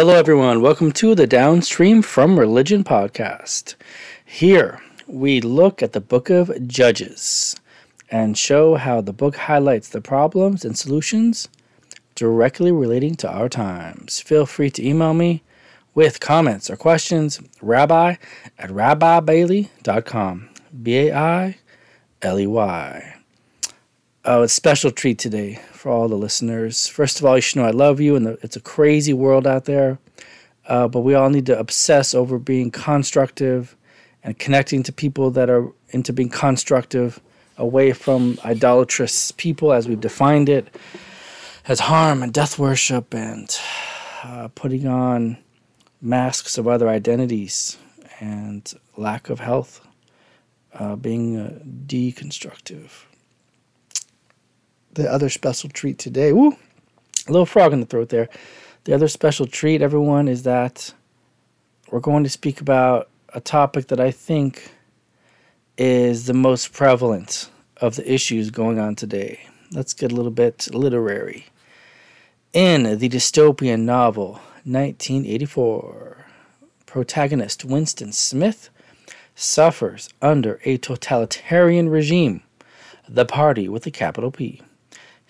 Hello everyone, welcome to the Downstream from Religion podcast. Here, we look at the book of Judges and show how the book highlights the problems and solutions directly relating to our times. Feel free to email me with comments or questions, rabbi@rabbibailey.com, Bailey. Oh, it's a special treat today for all the listeners. First of all, you should know I love you, and it's a crazy world out there. But we all need to obsess over being constructive and connecting to people that are into being constructive, away from idolatrous people as we've defined it, as harm and death worship and putting on masks of other identities and lack of health, being deconstructive. The other special treat today, a little frog in the throat there. The other special treat, everyone, is that we're going to speak about a topic that I think is the most prevalent of the issues going on today. Let's get a little bit literary. In the dystopian novel 1984, protagonist Winston Smith suffers under a totalitarian regime, the Party with a capital P.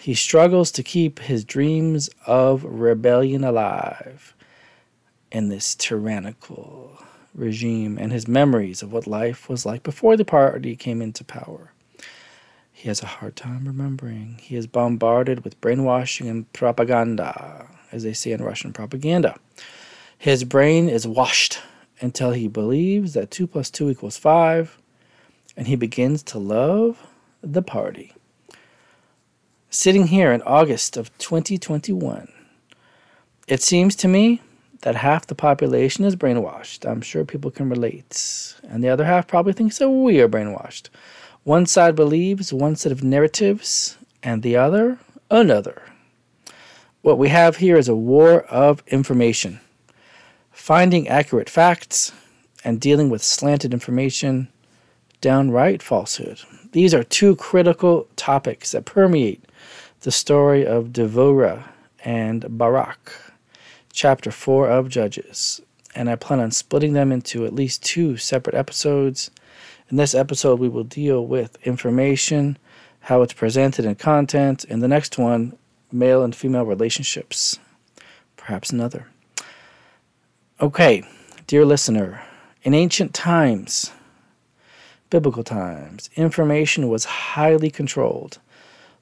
He struggles to keep his dreams of rebellion alive in this tyrannical regime and his memories of what life was like before the Party came into power. He has a hard time remembering. He is bombarded with brainwashing and propaganda, as they say in Russian, propaganda. His brain is washed until he believes that 2 + 2 = 5, and he begins to love the Party. Sitting here in August of 2021, it seems to me that half the population is brainwashed. I'm sure people can relate. And the other half probably thinks that we are brainwashed. One side believes one set of narratives, and the other, another. What we have here is a war of information. Finding accurate facts and dealing with slanted information, downright falsehood. These are two critical topics that permeate the story of Deborah and Barak, Chapter 4 of Judges, and I plan on splitting them into at least two separate episodes. In this episode, we will deal with information, how it's presented in content, and the next one, male and female relationships, perhaps another. Okay, dear listener, in ancient times, biblical times, information was highly controlled.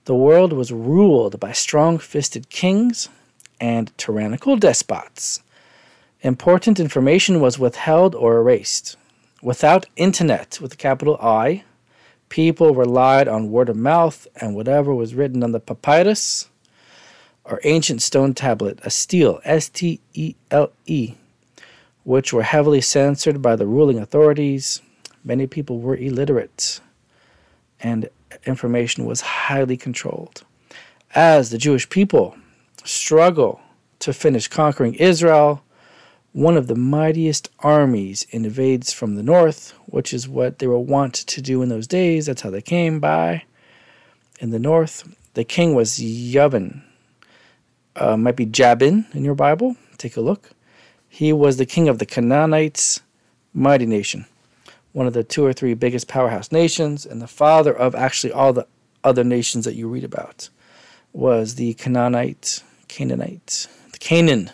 The world was ruled by strong-fisted kings and tyrannical despots. Important information was withheld or erased. Without internet, with a capital I, people relied on word of mouth and whatever was written on the papyrus or ancient stone tablet, a stele, S-T-E-L-E, which were heavily censored by the ruling authorities. Many people were illiterate, and information was highly controlled. As the Jewish people struggle to finish conquering Israel, one of the mightiest armies invades from the north, which is what they were wont to do in those days. That's how they came by in the north. The king was Yabin. Might be Jabin in your Bible. Take a look. He was the king of the Canaanites, mighty nation, one of the 2 or 3 biggest powerhouse nations, and the father of actually all the other nations that you read about was the Canaanite, the Canaan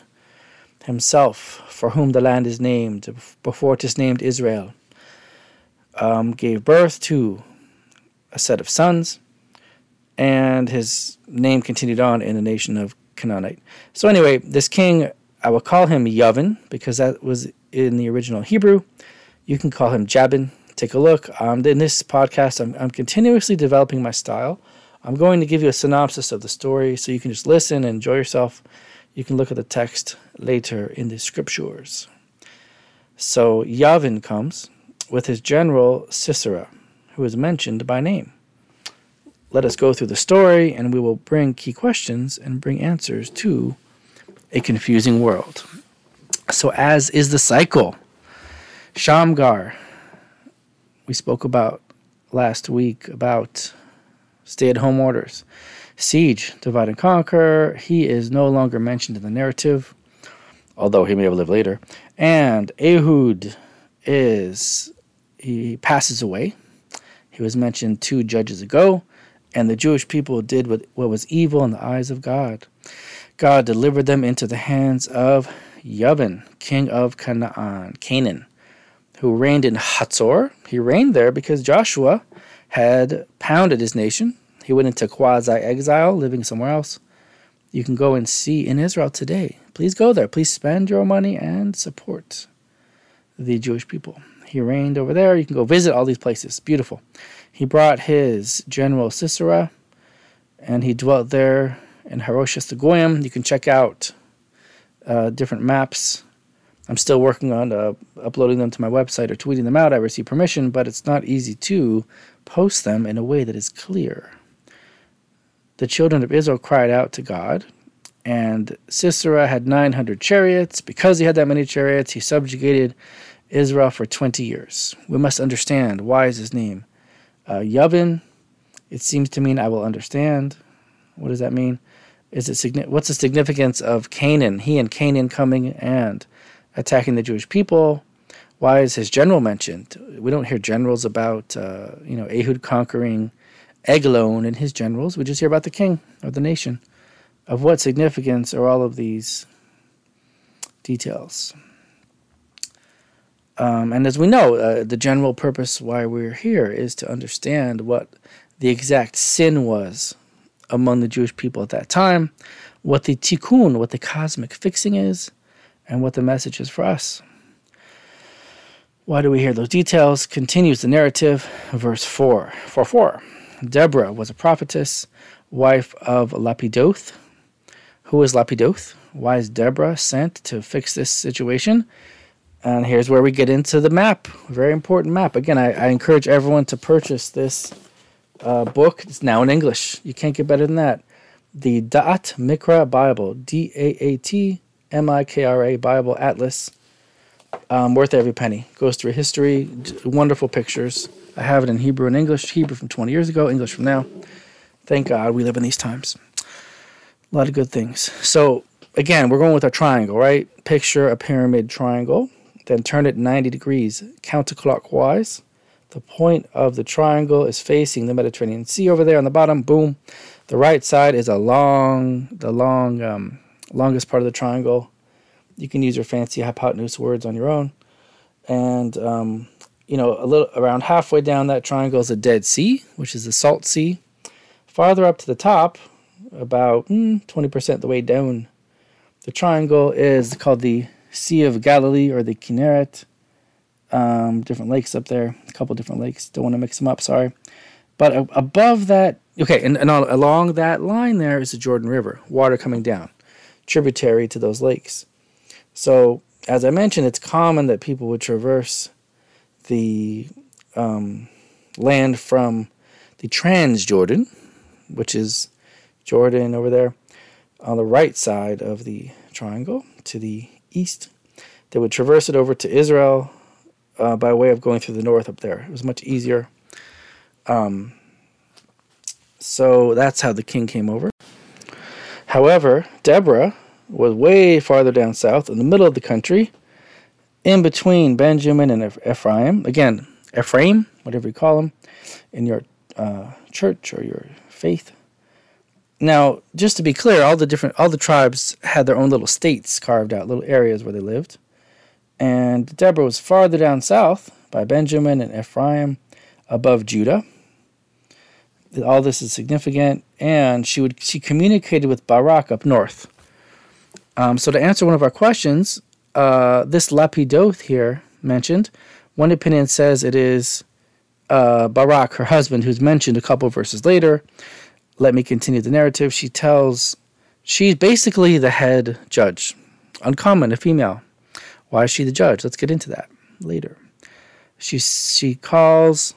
himself, for whom the land is named, before it is named Israel, gave birth to a set of sons, and his name continued on in the nation of Canaanite. So anyway, this king, I will call him Yavin, because that was in the original Hebrew. You can call him Jabin. Take a look. In this podcast, I'm continuously developing my style. I'm going to give you a synopsis of the story so you can just listen and enjoy yourself. You can look at the text later in the scriptures. So Yavin comes with his general Sisera, who is mentioned by name. Let us go through the story, and we will bring key questions and bring answers to a confusing world. So as is the cycle, Shamgar, we spoke about last week about stay-at-home orders. Siege, divide and conquer. He is no longer mentioned in the narrative. although he may have lived later. And Ehud he passes away. He was mentioned 2 judges ago, and the Jewish people did what was evil in the eyes of God. God delivered them into the hands of Yabin, king of Canaan, who reigned in Hatzor. He reigned there because Joshua had pounded his nation. He went into quasi-exile, living somewhere else. You can go and see in Israel today. Please go there. Please spend your money and support the Jewish people. He reigned over there. You can go visit all these places. Beautiful. He brought his general Sisera, and he dwelt there in Harosheth Goyim. You can check out different maps. I'm still working on uploading them to my website or tweeting them out. I received permission, but it's not easy to post them in a way that is clear. The children of Israel cried out to God, and Sisera had 900 chariots. Because he had that many chariots, he subjugated Israel for 20 years. We must understand, why is his name Yabin? It seems to mean I will understand. What does that mean? What's the significance of Canaan? He and Canaan coming and attacking the Jewish people. Why is his general mentioned? We don't hear generals about Ehud conquering Eglon and his generals. We just hear about the king or the nation. Of what significance are all of these details? And as we know, the general purpose why we're here is to understand what the exact sin was among the Jewish people at that time, what the tikkun, what the cosmic fixing is, and what the message is for us. Why do we hear those details? Continues the narrative, verse 4. Deborah was a prophetess, wife of Lapidoth. Who is Lapidoth? Why is Deborah sent to fix this situation? And here's where we get into the map, a very important map. Again, I encourage everyone to purchase this book. It's now in English. You can't get better than that. The Da'at Mikra Bible, DAAT MIKRA Bible Atlas. Worth every penny. Goes through history, wonderful pictures. I have it in Hebrew and English. Hebrew from 20 years ago, English from now. Thank God we live in these times. A lot of good things. So, again, we're going with a triangle, right? Picture a pyramid triangle, then turn it 90 degrees counterclockwise. The point of the triangle is facing the Mediterranean Sea over there on the bottom. Boom. The right side is longest part of the triangle. You can use your fancy hypotenuse words on your own. And, around halfway down that triangle is the Dead Sea, which is the Salt Sea. Farther up to the top, about 20% the way down, the triangle is called the Sea of Galilee or the Kinneret. Different lakes up there, a couple different lakes. Don't want to mix them up, sorry. But above that, along that line there is the Jordan River, water coming down, tributary to those lakes. So, as I mentioned, it's common that people would traverse the land from the Transjordan, which is Jordan over there, on the right side of the triangle to the east. They would traverse it over to Israel by way of going through the north up there. It was much easier. So that's how the king came over. However, Deborah was way farther down south, in the middle of the country, in between Benjamin and Ephraim. Again, Ephraim, whatever you call him, in your church or your faith. Now, just to be clear, all the tribes had their own little states carved out, little areas where they lived. And Deborah was farther down south by Benjamin and Ephraim, above Judah. All this is significant, and she communicated with Barak up north. So to answer one of our questions, this Lapidoth here mentioned, one opinion says it is Barak, her husband, who's mentioned a couple verses later. Let me continue the narrative. She's basically the head judge. Uncommon, a female. Why is she the judge? Let's get into that later. She calls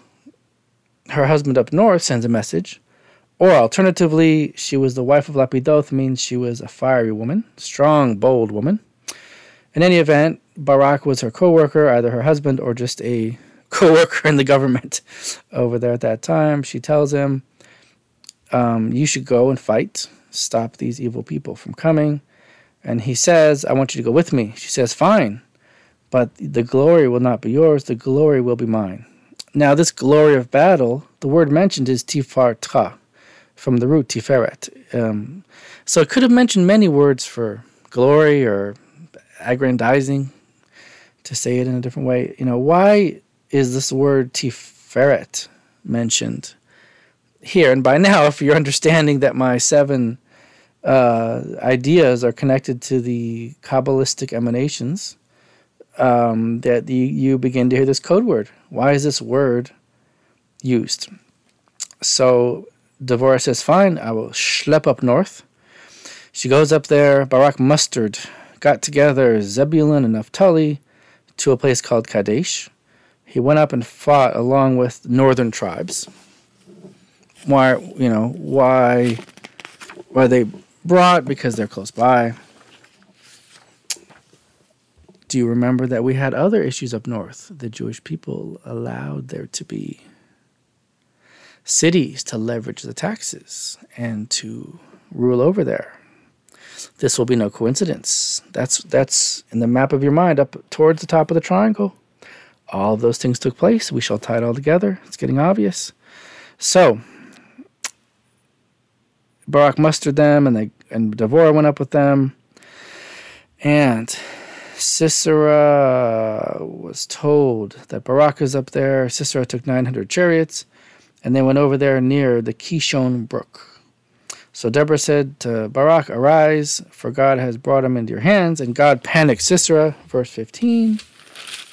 her husband up north, sends a message. Or alternatively, she was the wife of Lapidoth, means she was a fiery woman, strong, bold woman. In any event, Barak was her co-worker, either her husband or just a co-worker in the government over there at that time. She tells him, you should go and fight, stop these evil people from coming. And he says, I want you to go with me. She says, fine, but the glory will not be yours. The glory will be mine. Now, this glory of battle, the word mentioned is tifartah, from the root tiferet. So it could have mentioned many words for glory or aggrandizing, to say it in a different way. You know, why is this word tiferet mentioned here? And by now, if you're understanding that my seven ideas are connected to the Kabbalistic emanations, that you begin to hear this code word. Why is this word used? So Deborah says, fine, I will schlep up north. She goes up there. Barak mustered, got together Zebulun and Naphtali to a place called Kadesh. He went up and fought along with northern tribes. Why they brought? Because they're close by. Do you remember that we had other issues up north? The Jewish people allowed there to be cities to leverage the taxes and to rule over there. This will be no coincidence. That's in the map of your mind, up towards the top of the triangle. All of those things took place. We shall tie it all together. It's getting obvious. So Barak mustered them, and Deborah went up with them. And Sisera was told that Barak is up there. Sisera took 900 chariots, and they went over there near the Kishon Brook. So Deborah said to Barak, arise, for God has brought him into your hands. And God panicked Sisera, verse 15.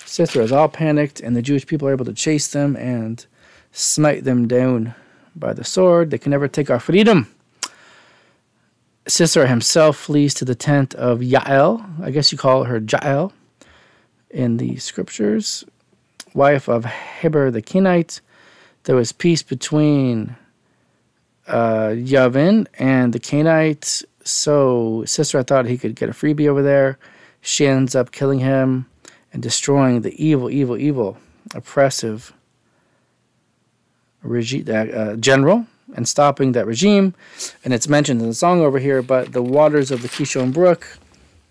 Sisera is all panicked, and the Jewish people are able to chase them and smite them down by the sword. They can never take our freedom. Sisera himself flees to the tent of Yael. I guess you call her Jael in the scriptures. Wife of Heber the Kenite. There was peace between Yabin and the Canaanite, so Sisera thought he could get a freebie over there. She ends up killing him and destroying the evil, oppressive regime, general, and stopping that regime. And it's mentioned in the song over here, but the waters of the Kishon Brook,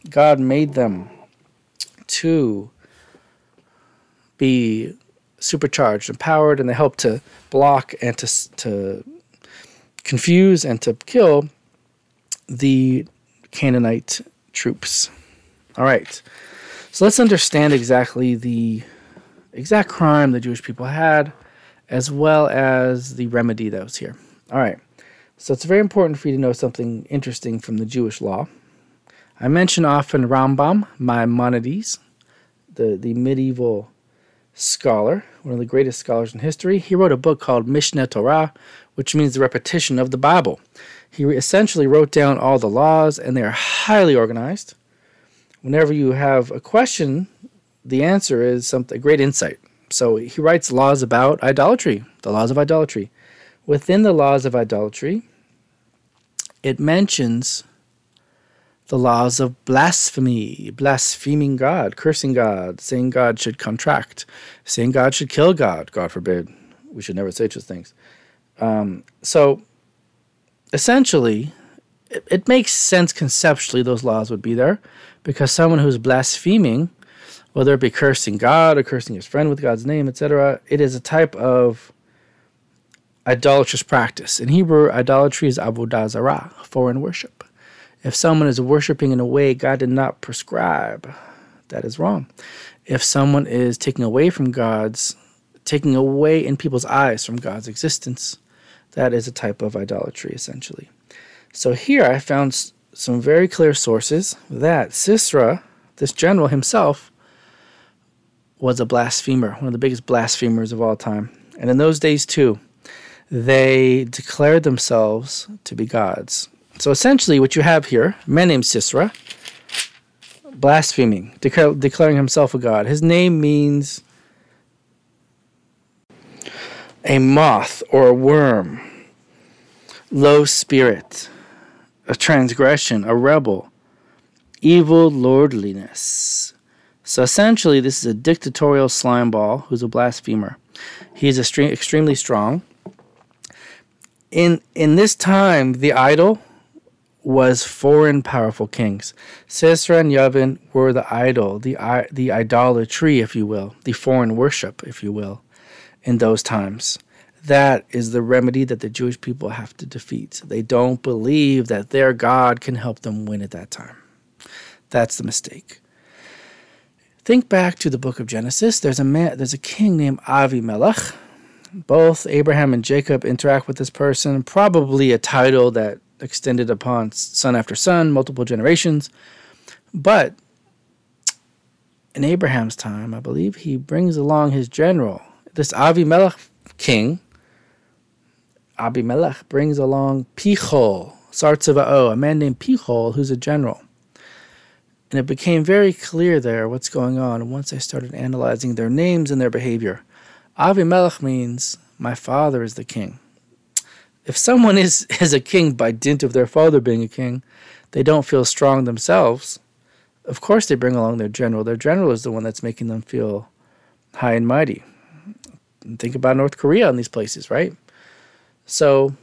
God made them to be supercharged, empowered, and they helped to block and to confuse and to kill the Canaanite troops. All right. So let's understand exactly the exact crime the Jewish people had, as well as the remedy that was here. All right. So it's very important for you to know something interesting from the Jewish law. I mention often Rambam, Maimonides, the medieval scholar, one of the greatest scholars in history. He wrote a book called Mishneh Torah, which means the repetition of the Bible. He essentially wrote down all the laws, and they are highly organized. Whenever you have a question, the answer is something, a great insight. So he writes laws about idolatry, the laws of idolatry. Within the laws of idolatry, it mentions the laws of blasphemy, blaspheming God, cursing God, saying God should contract, saying God should kill God, God forbid. We should never say such things. So essentially, it makes sense conceptually those laws would be there, because someone who's blaspheming, whether it be cursing God or cursing his friend with God's name, etc., it is a type of idolatrous practice. In Hebrew, idolatry is avodah zarah, foreign worship. If someone is worshiping in a way God did not prescribe, that is wrong. If someone is taking away in people's eyes from God's existence, that is a type of idolatry, essentially. So here I found some very clear sources that Sisera, this general himself, was a blasphemer, one of the biggest blasphemers of all time. And in those days, too, they declared themselves to be gods. So essentially what you have here, a man named Sisera, blaspheming, declaring himself a god. His name means a moth or a worm, low spirit, a transgression, a rebel, evil lordliness. So essentially, this is a dictatorial slime ball who's a blasphemer. He's extremely strong. In this time, the idol was foreign powerful kings. Sisera and Yabin were the idol, the idolatry, if you will, the foreign worship, if you will, in those times. That is the remedy that the Jewish people have to defeat. They don't believe that their God can help them win at that time. That's the mistake. Think back to the book of Genesis. There's a king named Avimelech. Both Abraham and Jacob interact with this person, probably a title that extended upon son after son, multiple generations. But in Abraham's time, I believe, he brings along his general. This Avimelech king, Abimelech, brings along Pichol, Sartzavao, a man named Pichol, who's a general. And it became very clear there what's going on once I started analyzing their names and their behavior. Avimelech means, my father is the king. If someone is a king by dint of their father being a king, they don't feel strong themselves. Of course they bring along their general. Their general is the one that's making them feel high and mighty. And think about North Korea and these places, right? So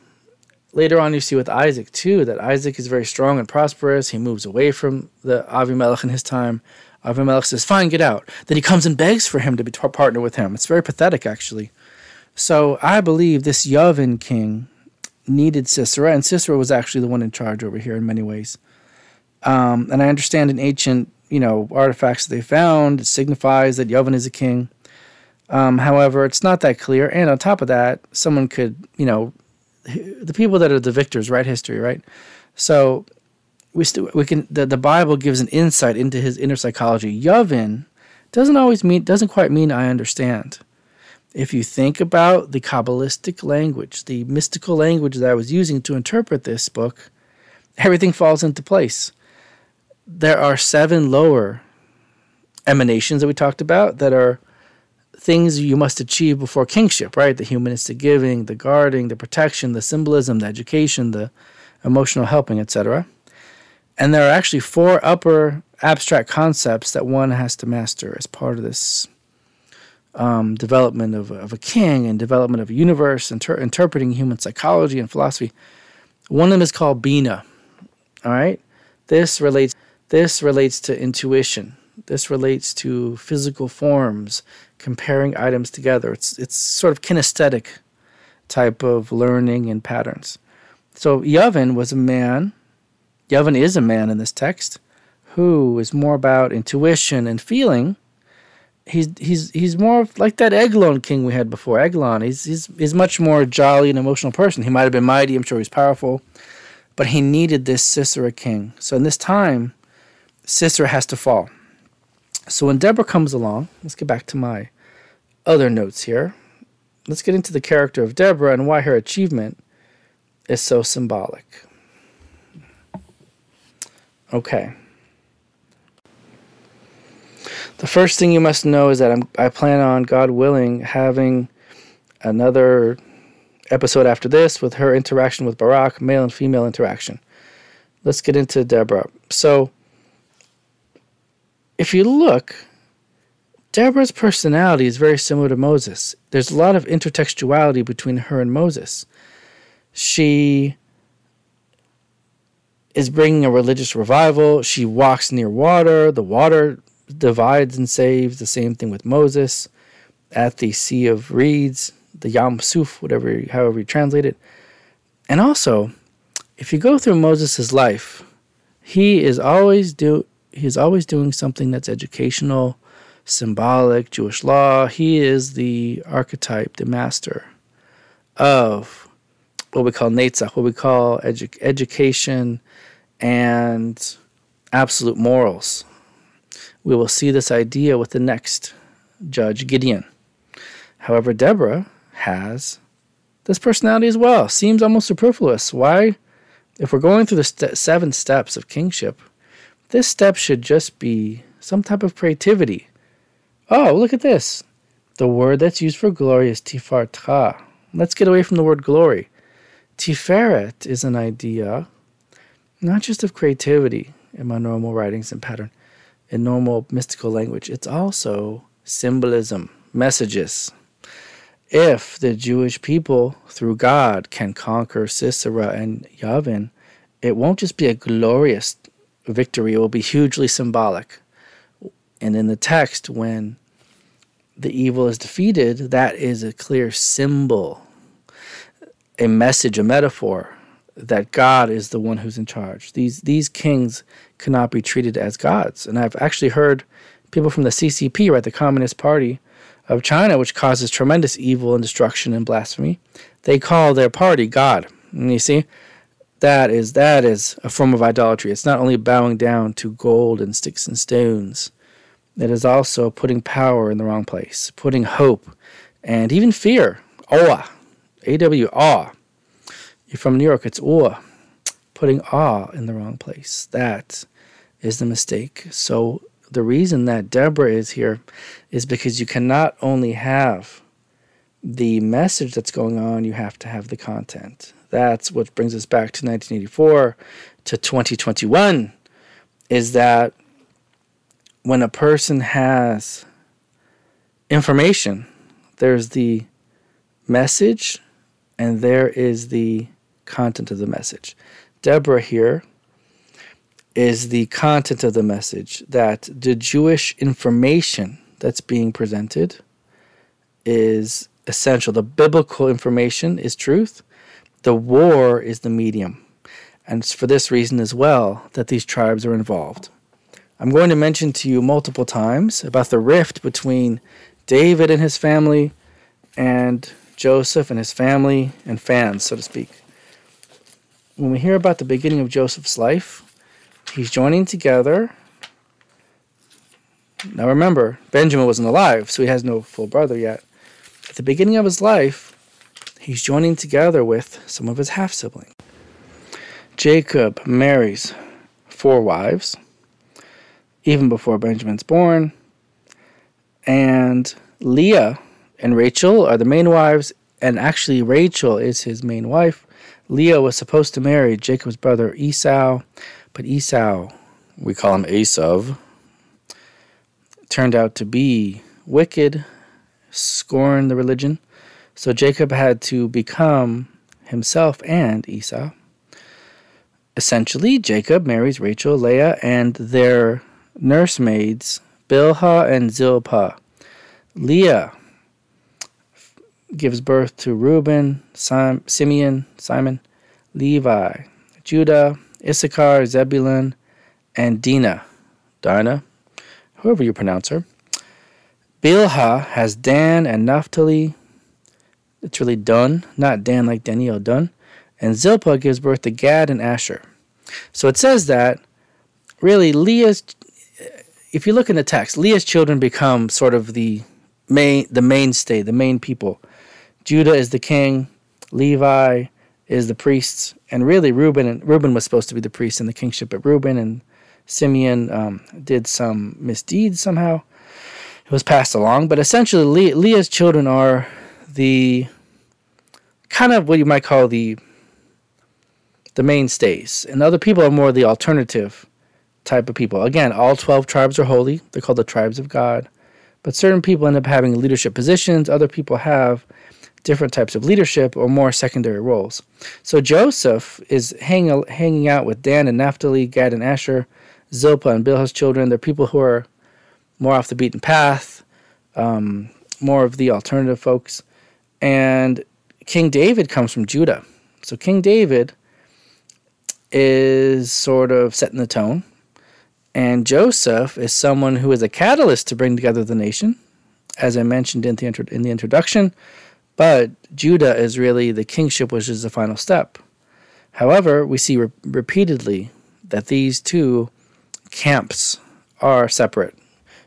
later on you see with Isaac too, that Isaac is very strong and prosperous. He moves away from the Avimelech in his time. Avimelech says, fine, get out. Then he comes and begs for him to be partner with him. It's very pathetic, actually. So I believe this Yavin king needed Sisera, and Sisera was actually the one in charge over here in many ways. And I understand in ancient, artifacts that they found, it signifies that Yavin is a king. However, it's not that clear. And on top of that, someone could, the people that are the victors write history, right? So the Bible gives an insight into his inner psychology. Yavin doesn't quite mean I understand. If you think about the Kabbalistic language, the mystical language that I was using to interpret this book, everything falls into place. There are 7 lower emanations that we talked about that are things you must achieve before kingship, right? The humanistic giving, the guarding, the protection, the symbolism, the education, the emotional helping, etc. And there are actually 4 upper abstract concepts that one has to master as part of this development of a king and development of a universe, interpreting human psychology and philosophy. One of them is called Bina. All right, this relates to intuition. This relates to physical forms, comparing items together. It's sort of kinesthetic type of learning and patterns. So Yavin is a man in this text who is more about intuition and feeling. He's more like that Eglon king we had before. Eglon, he's much more jolly and emotional person. He might have been mighty. I'm sure he's powerful, but he needed this Sisera king. So in this time, Sisera has to fall. So when Deborah comes along, let's get back to my other notes here. Let's get into the character of Deborah and why her achievement is so symbolic. Okay. The first thing you must know is that I plan on, God willing, having another episode after this with her interaction with Barak, male and female interaction. Let's get into Deborah. So, if you look, Deborah's personality is very similar to Moses. There's a lot of intertextuality between her and Moses. She is bringing a religious revival. She walks near water. The water divides and saves, the same thing with Moses at the Sea of Reeds, the Yam Suf, however you translate it. And also, if you go through Moses' life, he is always doing something that's educational, symbolic, Jewish law. He is the archetype, the master of what we call Netzach, what we call education and absolute morals. We will see this idea with the next judge, Gideon. However, Deborah has this personality as well. Seems almost superfluous. Why? If we're going through the 7 steps of kingship, this step should just be some type of creativity. Oh, look at this. The word that's used for glory is tifartah. Let's get away from the word glory. Tiferet is an idea, not just of creativity in my normal writings and pattern, in normal mystical language, it's also symbolism, messages. If the Jewish people, through God, can conquer Sisera and Yavin, it won't just be a glorious victory, it will be hugely symbolic. And in the text, when the evil is defeated, that is a clear symbol, a message, a metaphor that God is the one who's in charge. These kings cannot be treated as gods. And I've actually heard people from the CCP, right, the Communist Party of China, which causes tremendous evil and destruction and blasphemy, they call their party God. And you see, that is a form of idolatry. It's not only bowing down to gold and sticks and stones, it is also putting power in the wrong place, putting hope and even fear. Awe, awe. You're from New York, it's awe. Putting awe in the wrong place. That is the mistake. So the reason that Deborah is here is because you cannot only have the message that's going on, you have to have the content. That's what brings us back to 1984 to 2021, is that when a person has information, there's the message and there is the content of the message. Deborah here is the content of the message, that the Jewish information that's being presented is essential. The biblical information is truth. The war is the medium. And it's for this reason as well that these tribes are involved. I'm going to mention to you multiple times about the rift between David and his family and Joseph and his family and fans, so to speak. When we hear about the beginning of Joseph's life, he's joining together. Now remember, Benjamin wasn't alive, so he has no full brother yet. At the beginning of his life, he's joining together with some of his half-siblings. Jacob marries 4 wives, even before Benjamin's born. And Leah and Rachel are the main wives, and actually Rachel is his main wife. Leah was supposed to marry Jacob's brother Esau, but Esau, we call him Esau, turned out to be wicked, scorned the religion. So Jacob had to become himself and Esau. Essentially, Jacob marries Rachel, Leah, and their nursemaids, Bilhah and Zilpah. Leah gives birth to Reuben, Simeon, Levi, Judah, Issachar, Zebulun, and Dinah, however you pronounce her. Bilhah has Dan and Naphtali. It's really Dun, not Dan like Daniel, Dun. And Zilpah gives birth to Gad and Asher. So it says that, really, Leah's, if you look in the text, Leah's children become sort of the mainstay, the main people. Judah is the king, Levi is the priests, and really Reuben was supposed to be the priest in the kingship, but Reuben and Simeon did some misdeeds somehow. It was passed along, but essentially Leah's children are the kind of what you might call the mainstays, and other people are more the alternative type of people. Again, all 12 tribes are holy. They're called the tribes of God. But certain people end up having leadership positions. Other people have different types of leadership or more secondary roles. So Joseph is hanging out with Dan and Naphtali, Gad and Asher, Zilpah and Bilhah's children. They're people who are more off the beaten path, more of the alternative folks. And King David comes from Judah. So King David is sort of setting the tone. And Joseph is someone who is a catalyst to bring together the nation, as I mentioned in the introduction. But Judah is really the kingship, which is the final step. However, we see repeatedly that these two camps are separate.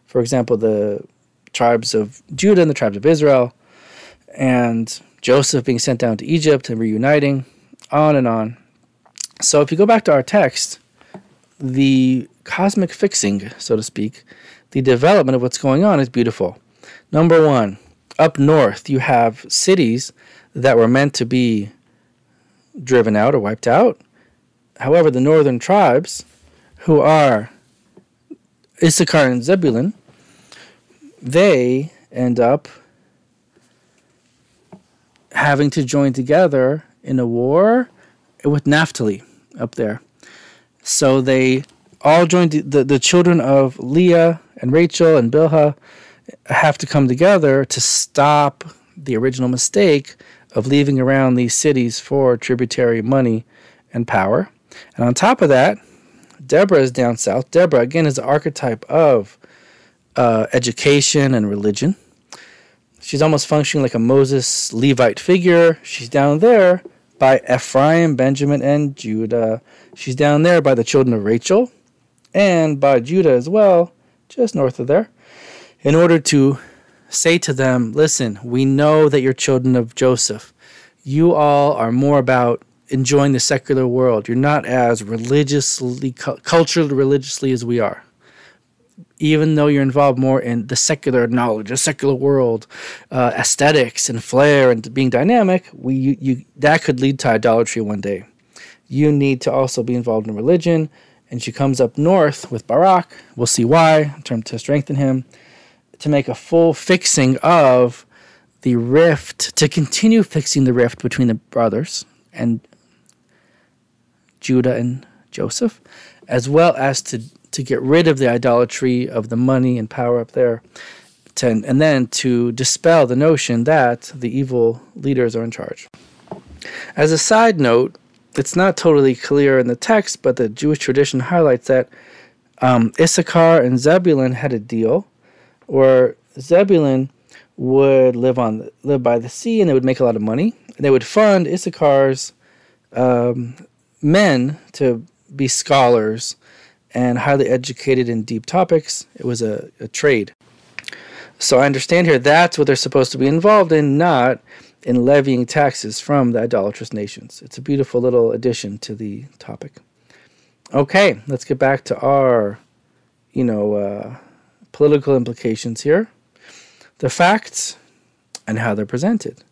For example, the tribes of Judah and the tribes of Israel, and Joseph being sent down to Egypt and reuniting, on and on. So if you go back to our text, the cosmic fixing, so to speak, the development of what's going on is beautiful. Number one, up north you have cities that were meant to be driven out or wiped out. However, the northern tribes, who are Issachar and Zebulun, they end up having to join together in a war with Naphtali up there. So they all joined, the children of Leah and Rachel and Bilhah have to come together to stop the original mistake of leaving around these cities for tributary money and power. And on top of that, Deborah is down south. Deborah, again, is the archetype of education and religion. She's almost functioning like a Moses Levite figure. She's down there by Ephraim, Benjamin, and Judah. She's down there by the children of Rachel and by Judah as well, just north of there, in order to say to them, listen, we know that you're children of Joseph. You all are more about enjoying the secular world. You're not as culturally religiously as we are. Even though you're involved more in the secular knowledge, the secular world, aesthetics and flair and being dynamic, that could lead to idolatry one day. You need to also be involved in religion. And she comes up north with Barak. We'll see why, in terms to strengthen him, to make a full fixing of the rift, to continue fixing the rift between the brothers and Judah and Joseph, as well as to get rid of the idolatry of the money and power up there, and then to dispel the notion that the evil leaders are in charge. As a side note, it's not totally clear in the text, but the Jewish tradition highlights that Issachar and Zebulun had a deal where Zebulun would live by the sea, and they would make a lot of money. And they would fund Issachar's men to be scholars and highly educated in deep topics. It was a trade. So I understand here that's what they're supposed to be involved in, not in levying taxes from the idolatrous nations. It's a beautiful little addition to the topic. Okay, let's get back to our, political implications here. The facts and how they're presented.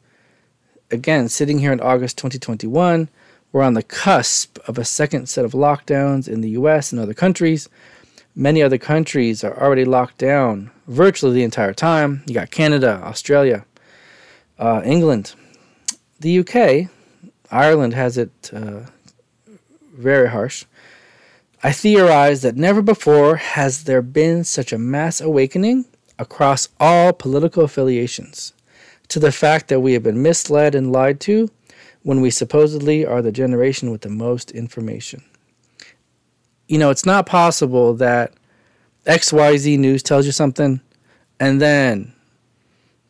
Again, sitting here in August 2021, we're on the cusp of a second set of lockdowns in the U.S. and other countries. Many other countries are already locked down virtually the entire time. You got Canada, Australia, England. The U.K., Ireland has it very harsh. I theorize that never before has there been such a mass awakening across all political affiliations to the fact that we have been misled and lied to when we supposedly are the generation with the most information. It's not possible that XYZ News tells you something and then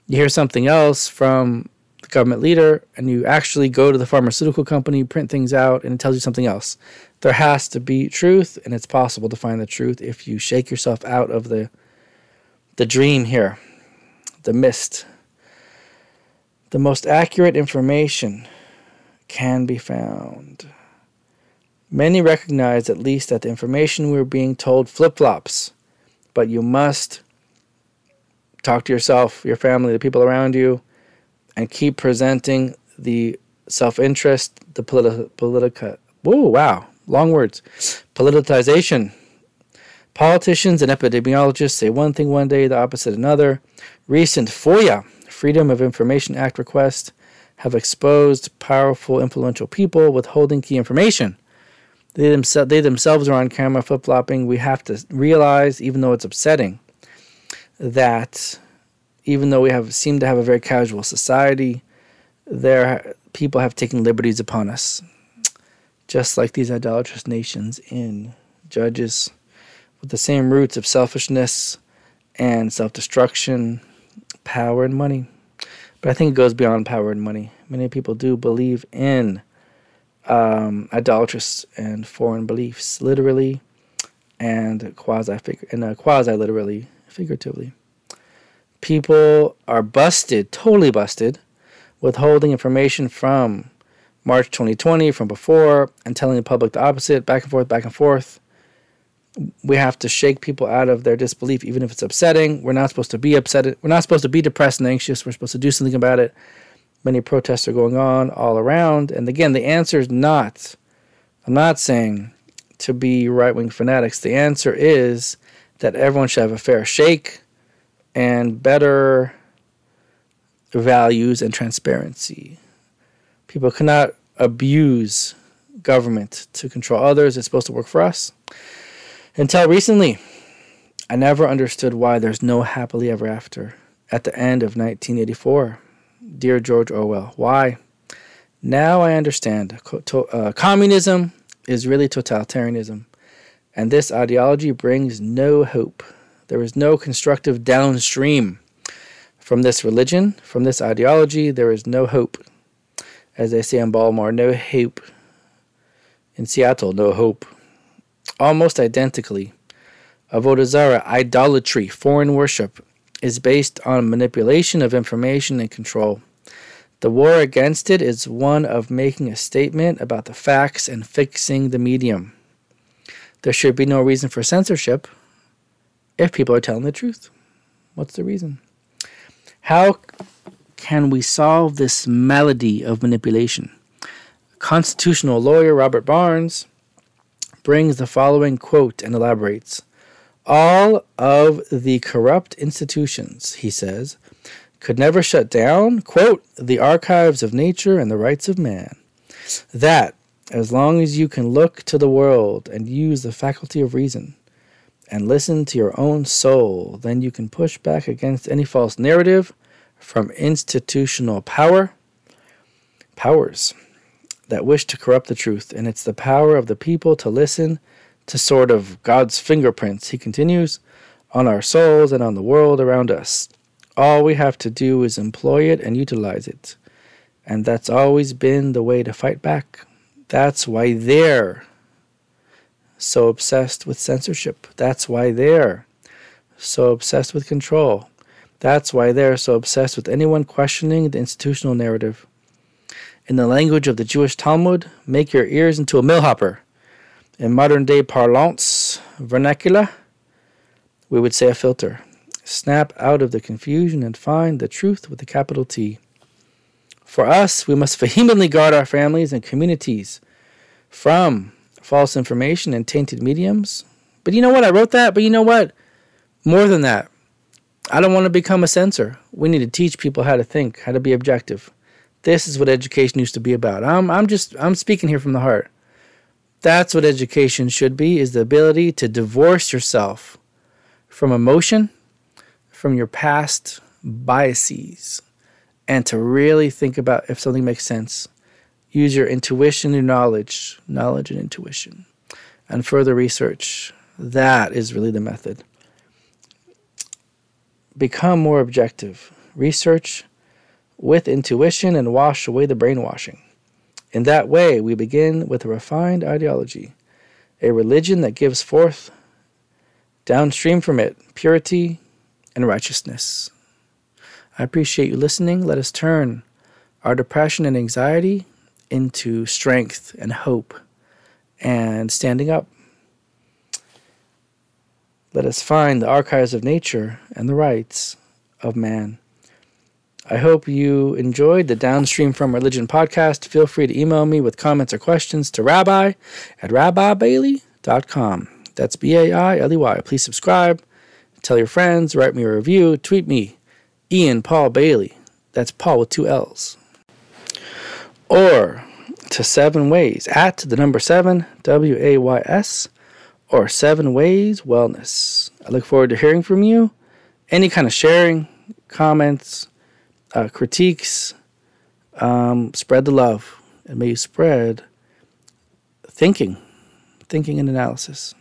you hear something else from the government leader and you actually go to the pharmaceutical company, print things out, and it tells you something else. There has to be truth, and it's possible to find the truth if you shake yourself out of the dream here, the mist. The most accurate information can be found. Many recognize at least that the information we're being told flip-flops, but you must talk to yourself, your family, the people around you, and keep presenting the self-interest, the politicization. Politicians and epidemiologists say one thing one day, the opposite another. Recent FOIA, Freedom of Information Act requests, have exposed powerful, influential people withholding key information. They themselves are on camera flip-flopping. We have to realize, even though it's upsetting, that even though we seem to have a very casual society, people have taken liberties upon us, just like these idolatrous nations in Judges, with the same roots of selfishness and self-destruction, power and money. But I think it goes beyond power and money. Many people do believe in idolatrous and foreign beliefs, literally and quasi-literally, figuratively. People are totally busted, withholding information from March 2020, from before, and telling the public the opposite, back and forth. We have to shake people out of their disbelief, even if it's upsetting. We're not supposed to be upset. We're not supposed to be depressed and anxious. We're supposed to do something about it. Many protests are going on all around. And again, the answer is not, I'm not saying to be right-wing fanatics. The answer is that everyone should have a fair shake and better values and transparency. People cannot abuse government to control others. It's supposed to work for us. Until recently, I never understood why there's no happily ever after at the end of 1984. Dear George Orwell, why? Now I understand. Communism is really totalitarianism, and this ideology brings no hope. There is no constructive downstream from this religion, from this ideology. There is no hope. As they say in Baltimore, no hope. In Seattle, no hope. Almost identically, Avodazara idolatry, foreign worship, is based on manipulation of information and control. The war against it is one of making a statement about the facts and fixing the medium. There should be no reason for censorship if people are telling the truth. What's the reason? How can we solve this malady of manipulation? Constitutional lawyer Robert Barnes brings the following quote and elaborates. All of the corrupt institutions, he says, could never shut down, quote, the archives of nature and the rights of man. That, as long as you can look to the world and use the faculty of reason and listen to your own soul, then you can push back against any false narrative from institutional powers that wish to corrupt the truth, and it's the power of the people to listen to sort of God's fingerprints, he continues, on our souls and on the world around us. All we have to do is employ it and utilize it. And that's always been the way to fight back. That's why they're so obsessed with censorship. That's why they're so obsessed with control. That's why they're so obsessed with anyone questioning the institutional narrative. In the language of the Jewish Talmud, make your ears into a mill hopper. In modern-day parlance, vernacular, we would say a filter. Snap out of the confusion and find the truth with a capital T. For us, we must vehemently guard our families and communities from false information and tainted mediums. But you know what? I wrote that, but you know what? More than that, I don't want to become a censor. We need to teach people how to think, how to be objective. This is what education used to be about. I'm speaking here from the heart. That's what education should be, is the ability to divorce yourself from emotion, from your past biases, and to really think about if something makes sense. Use your intuition and knowledge and intuition, and further research. That is really the method. Become more objective. Research with intuition and wash away the brainwashing. In that way, we begin with a refined ideology, a religion that gives forth, downstream from it, purity and righteousness. I appreciate you listening. Let us turn our depression and anxiety into strength and hope and standing up. Let us find the archives of nature and the rights of man. I hope you enjoyed the Downstream from Religion podcast. Feel free to email me with comments or questions to rabbi@rabbibailey.com. That's Bailey. Please subscribe, tell your friends, write me a review, tweet me, Ian Paul Bailey. That's Paul with 2 L's. Or to 7 Ways at the number 7, WAYS, or 7 Ways Wellness. I look forward to hearing from you. Any kind of sharing, comments, critiques, spread the love, and may you spread thinking and analysis.